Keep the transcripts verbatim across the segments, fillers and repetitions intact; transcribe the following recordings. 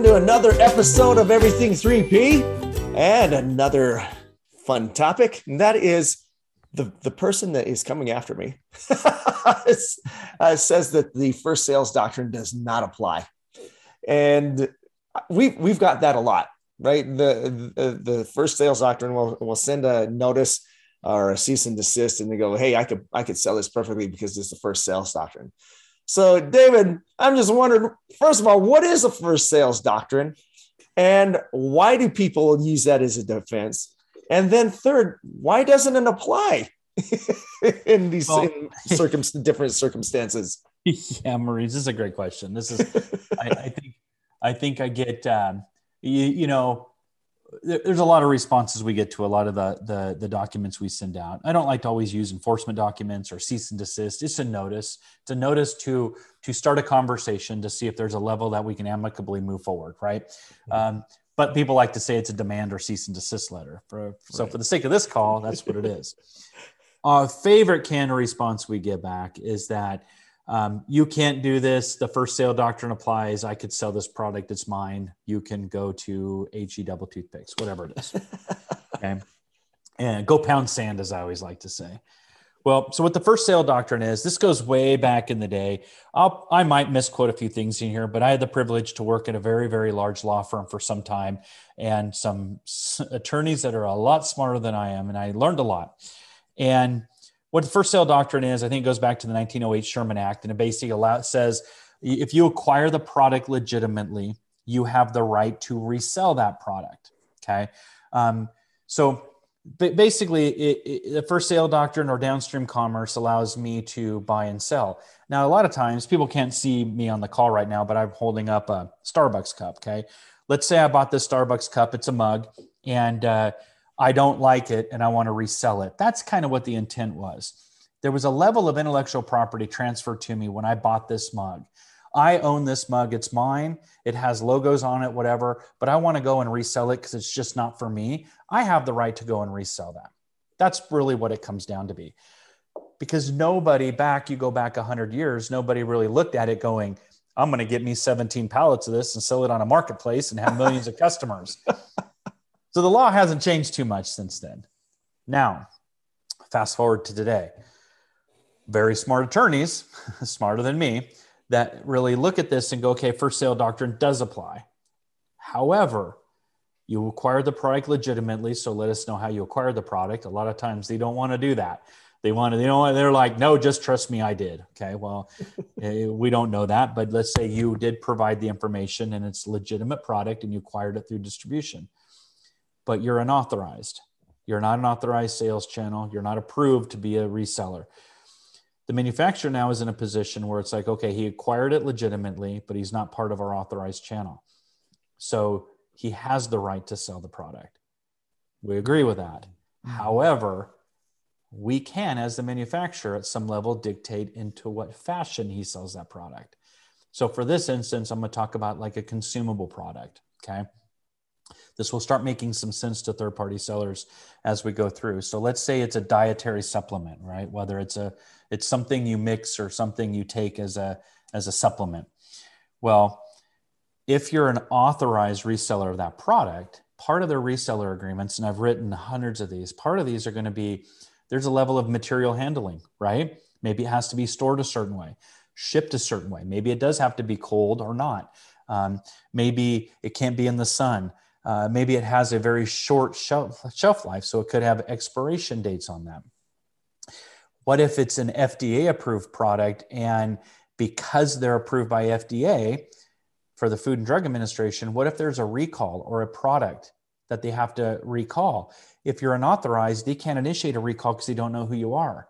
welcome to another episode of Everything three P and another fun topic. And that is the, the person that is coming after me uh, says that the first sales doctrine does not apply. And we, we've got that a lot, right? The, the, the first sales doctrine will, will send a notice or a cease and desist, and they go, hey, I could, I could sell this perfectly because it's the first sales doctrine. So David, I'm just wondering, first of all, what is the first sales doctrine and why do people use that as a defense? And then third, why doesn't it apply in these well, circum- different circumstances? Yeah, Maurice, this is a great question. This is, I, I think, I think I get, um, you, you know, there's a lot of responses we get to a lot of the, the the documents we send out. I don't like to always use enforcement documents or cease and desist. It's a notice. It's a notice to to start a conversation to see if there's a level that we can amicably move forward, right? Um, but people like to say it's a demand or cease and desist letter. For, so right. For the sake of this call, that's what it is. Our favorite canned response we get back is that um, you can't do this. The first sale doctrine applies. I could sell this product. It's mine. You can go to H E double toothpicks, whatever it is. Okay. And go pound sand, as I always like to say. Well, so what the first sale doctrine is, this goes way back in the day. I'll, I might misquote a few things in here, but I had the privilege to work at a very, very large law firm for some time and some attorneys that are a lot smarter than I am. And I learned a lot. And what the first sale doctrine is, I think it goes back to the nineteen oh eight Sherman Act, and it basically allows, says if you acquire the product legitimately, you have the right to resell that product, okay? Um, so basically, it, it, the first sale doctrine or downstream commerce allows me to buy and sell. Now, a lot of times, people can't see me on the call right now, but I'm holding up a Starbucks cup, okay? Let's say I bought this Starbucks cup, it's a mug, and uh I don't like it and I want to resell it. That's kind of what the intent was. There was a level of intellectual property transferred to me when I bought this mug. I own this mug, it's mine. It has logos on it, whatever, but I want to go and resell it because it's just not for me. I have the right to go and resell that. That's really what it comes down to be. Because nobody back, you go back one hundred years, nobody really looked at it going, I'm going to get me seventeen pallets of this and sell it on a marketplace and have millions of customers. So the law hasn't changed too much since then. Now, fast forward to today. Very smart attorneys, smarter than me, that really look at this and go, okay, first sale doctrine does apply. However, you acquire the product legitimately, so let us know how you acquired the product. A lot of times they don't want to do that. They want to, they don't want, they're like, no, just trust me, I did. Okay, well, we don't know that, but let's say you did provide the information and it's a legitimate product and you acquired it through distribution. But you're unauthorized. You're not an authorized sales channel. You're not approved to be a reseller. The manufacturer now is in a position where it's like, okay, he acquired it legitimately, but he's not part of our authorized channel. So he has the right to sell the product. We agree with that. Mm-hmm. However, we can, as the manufacturer, at some level dictate into what fashion he sells that product. So for this instance, I'm going to talk about like a consumable product, okay? This will start making some sense to third-party sellers as we go through. So let's say it's a dietary supplement, right? Whether it's a, it's something you mix or something you take as a, as a supplement. Well, if you're an authorized reseller of that product, part of their reseller agreements, and I've written hundreds of these, part of these are going to be, there's a level of material handling, right? Maybe it has to be stored a certain way, shipped a certain way. Maybe it does have to be cold or not. Um, maybe it can't be in the sun. Uh, maybe it has a very short shelf, shelf life, so it could have expiration dates on that. What if it's an F D A-approved product, and because they're approved by F D A for the Food and Drug Administration, what if there's a recall or a product that they have to recall? If you're unauthorized, they can't initiate a recall because they don't know who you are.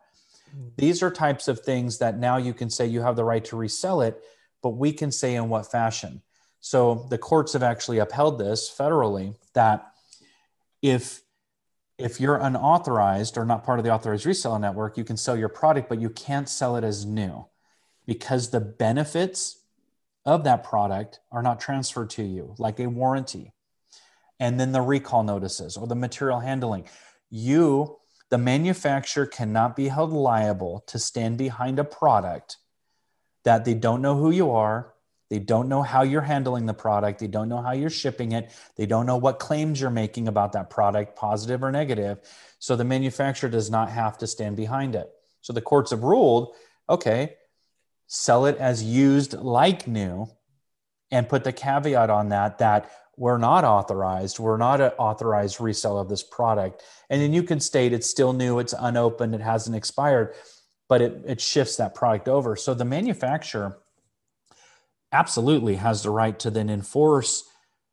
Mm-hmm. These are types of things that now you can say you have the right to resell it, but we can say in what fashion. So the courts have actually upheld this federally, that if, if you're unauthorized or not part of the authorized reseller network, you can sell your product, but you can't sell it as new because the benefits of that product are not transferred to you, like a warranty. And then the recall notices or the material handling. You, the manufacturer, cannot be held liable to stand behind a product that they don't know who you are, They don't know how you're handling the product. They don't know how you're shipping it. They don't know what claims you're making about that product, positive or negative. So the manufacturer does not have to stand behind it. So the courts have ruled, okay, sell it as used like new and put the caveat on that, that we're not authorized. We're not an authorized resell of this product. And then you can state it's still new, it's unopened, it hasn't expired, but it, it shifts that product over. So the manufacturer absolutely has the right to then enforce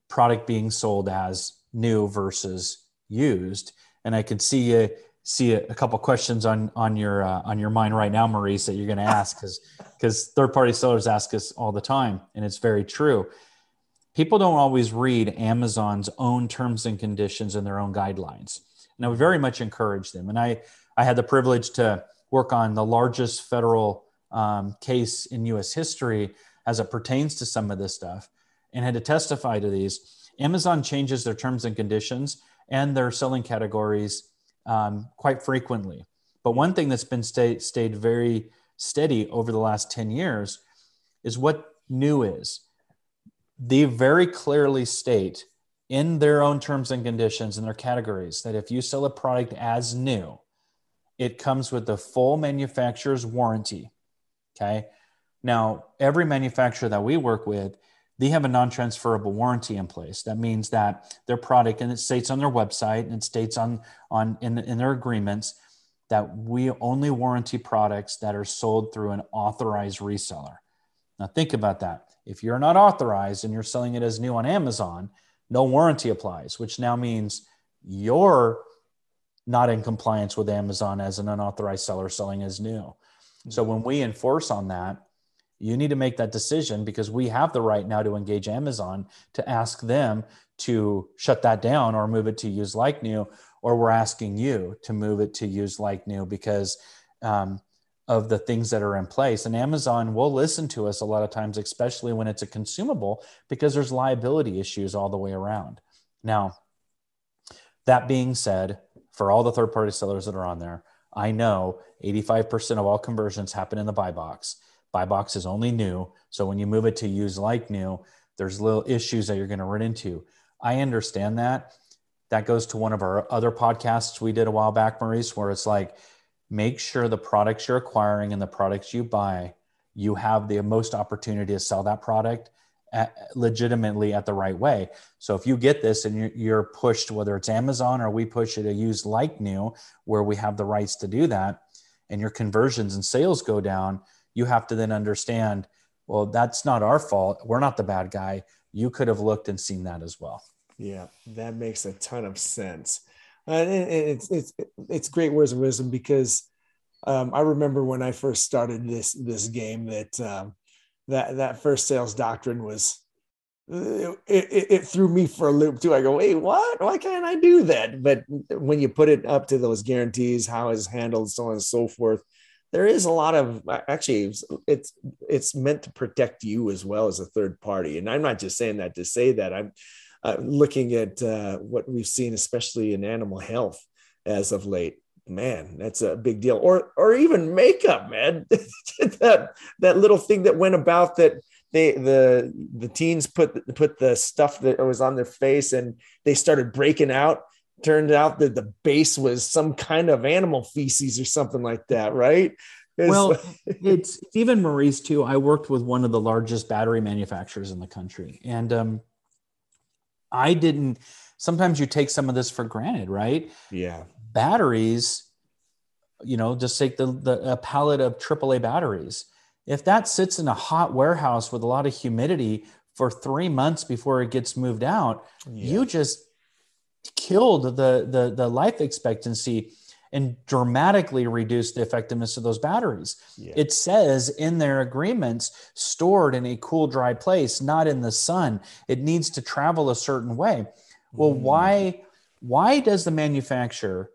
product being sold as new versus used. And I can see a, see a, a couple questions on, on your, uh, on your mind right now, Maurice, that you're going to ask, because, because third-party sellers ask us all the time. And it's very true. People don't always read Amazon's own terms and conditions and their own guidelines. And I would very much encourage them. And I, I had the privilege to work on the largest federal um, case in U S history as it pertains to some of this stuff, and had to testify to these. Amazon changes their terms and conditions and their selling categories um, quite frequently. But one thing that's been stay, stayed very steady over the last ten years is what new is. They very clearly state in their own terms and conditions and their categories that if you sell a product as new, it comes with the full manufacturer's warranty, okay? Now, every manufacturer that we work with, they have a non-transferable warranty in place. That means that their product, and it states on their website and it states on, on in, in their agreements that we only warranty products that are sold through an authorized reseller. Now think about that. If you're not authorized and you're selling it as new on Amazon, no warranty applies, which now means you're not in compliance with Amazon as an unauthorized seller selling as new. So when we enforce on that, you need to make that decision, because we have the right now to engage Amazon to ask them to shut that down or move it to use like new, or we're asking you to move it to use like new because um, of the things that are in place. And Amazon will listen to us a lot of times, especially when it's a consumable, because there's liability issues all the way around. Now, that being said, for all the third-party sellers that are on there, I know eighty-five percent of all conversions happen in the buy box. Buy box is only new. So when you move it to use like new, there's little issues that you're going to run into. I understand that. That goes to one of our other podcasts we did a while back, Maurice, where it's like, make sure the products you're acquiring and the products you buy, you have the most opportunity to sell that product at, legitimately at the right way. So if you get this and you're pushed, whether it's Amazon or we push you to use like new, where we have the rights to do that, and your conversions and sales go down, you have to then understand, well, that's not our fault. We're not the bad guy. You could have looked and seen that as well. Yeah, that makes a ton of sense. And it's it's it's great words of wisdom, because um, I remember when I first started this this game that um, that that first sales doctrine was it, it, it threw me for a loop too. I go, wait, what? Why can't I do that? But when you put it up to those guarantees, how it's handled, so on and so forth. There is a lot of, actually, it's it's meant to protect you as well as a third party. And I'm not just saying that to say that. I'm uh, looking at uh, what we've seen, especially in animal health as of late. Man, that's a big deal. Or or even makeup, man. that that little thing that went about that they the the teens put put the stuff that was on their face and they started breaking out. Turned out that the base was some kind of animal feces or something like that, right? It's well, like... it's even Maurice too. I worked with one of the largest battery manufacturers in the country. And um, I didn't, sometimes you take some of this for granted, right? Yeah. Batteries, you know, just take the, the a pallet of triple A batteries. If that sits in a hot warehouse with a lot of humidity for three months before it gets moved out, yeah. you just killed the, the, the life expectancy and dramatically reduced the effectiveness of those batteries. Yeah. It says in their agreements, stored in a cool, dry place, not in the sun. It needs to travel a certain way. Well, mm. why, why does the manufacturer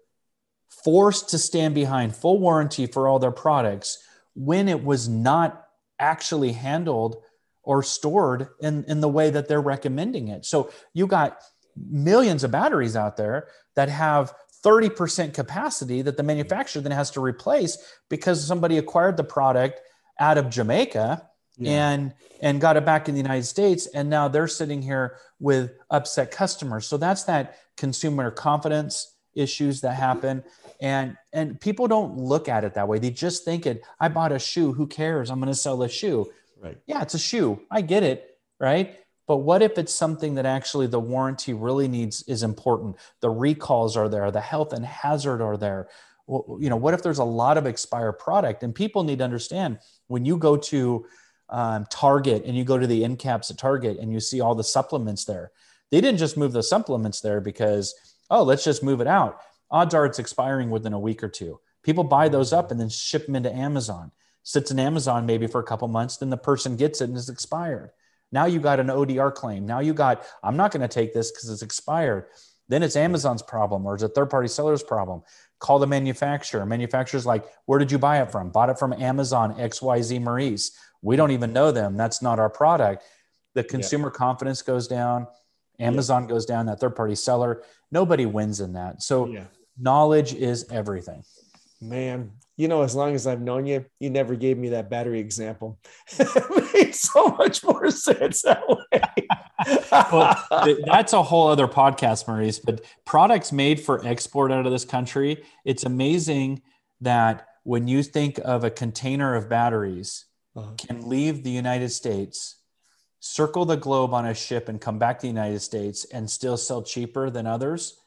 force to stand behind full warranty for all their products when it was not actually handled or stored in, in the way that they're recommending it? So you got millions of batteries out there that have thirty percent capacity that the manufacturer then has to replace because somebody acquired the product out of Jamaica yeah. and and got it back in the United States. And now they're sitting here with upset customers. So that's that consumer confidence issues that happen. And, and people don't look at it that way. They just think it, I bought a shoe, who cares? I'm going to sell a shoe. Right. Yeah, it's a shoe. I get it. Right. But what if it's something that actually the warranty really needs is important? The recalls are there, the health and hazard are there. Well, you know, what if there's a lot of expired product? And people need to understand, when you go to um, Target and you go to the end caps at Target and you see all the supplements there, they didn't just move the supplements there because, oh, let's just move it out. Odds are it's expiring within a week or two. People buy those up and then ship them into Amazon. Sits in Amazon maybe for a couple months, then the person gets it and it's expired. Now you got an O D R claim. Now you got, I'm not going to take this because it's expired. Then it's Amazon's problem, or it's a third-party seller's problem. Call the manufacturer. Manufacturer's like, where did you buy it from? Bought it from Amazon, X Y Z Maurice. We don't even know them. That's not our product. The consumer yeah. confidence goes down. Amazon yeah. goes down, that third-party seller. Nobody wins in that. So yeah. knowledge is everything. Man, you know, as long as I've known you, you never gave me that battery example. It made so much more sense that way. Well, that's a whole other podcast, Maurice, but products made for export out of this country. It's amazing that when you think of a container of batteries uh-huh. can leave the United States, circle the globe on a ship and come back to the United States and still sell cheaper than others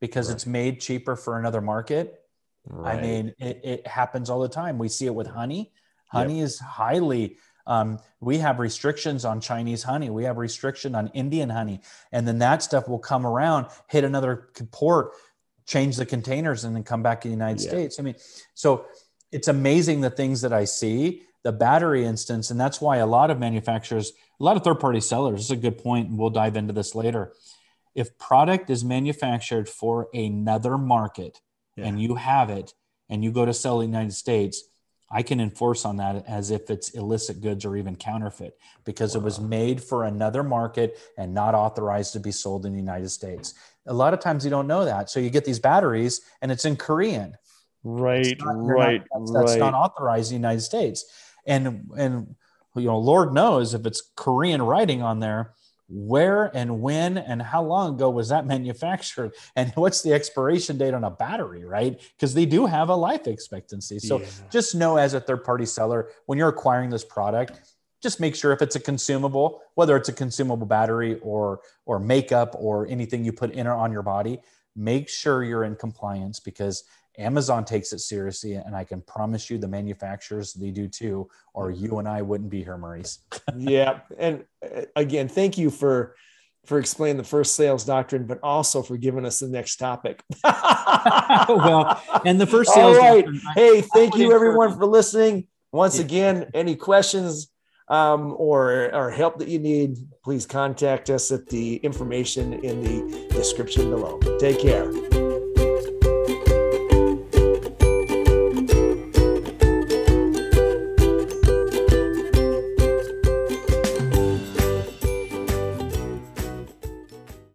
because right. it's made cheaper for another market. Right. I mean, it, it happens all the time. We see it with honey. Honey yep. is highly, um, we have restrictions on Chinese honey. We have restriction on Indian honey. And then that stuff will come around, hit another port, change the containers, and then come back to the United yep. States. I mean, so it's amazing the things that I see, the battery instance. And that's why a lot of manufacturers, a lot of third-party sellers, this is a good point, and we'll dive into this later. If product is manufactured for another market, yeah. and you have it and you go to sell in the United States, I can enforce on that as if it's illicit goods or even counterfeit because wow. it was made for another market and not authorized to be sold in the United States. A lot of times you don't know that. So you get these batteries and it's in Korean. Right, not, right, not, that's, right. That's not authorized in the United States. And, and you know, Lord knows if it's Korean writing on there, where and when and how long ago was that manufactured, and what's the expiration date on a battery, right? Because they do have a life expectancy. So yeah. just know, as a third-party seller, when you're acquiring this product, just make sure if it's a consumable, whether it's a consumable battery or or makeup or anything you put in or on your body, make sure you're in compliance, because Amazon takes it seriously, and I can promise you the manufacturers, they do too, or you and I wouldn't be here, Maurice. Yeah. And again, thank you for, for explaining the first sales doctrine, but also for giving us the next topic. Well, and the first sales All right. doctrine. Hey, thank you everyone for listening. Once yeah. again, any questions um, or, or help that you need, please contact us at the information in the description below. Take care.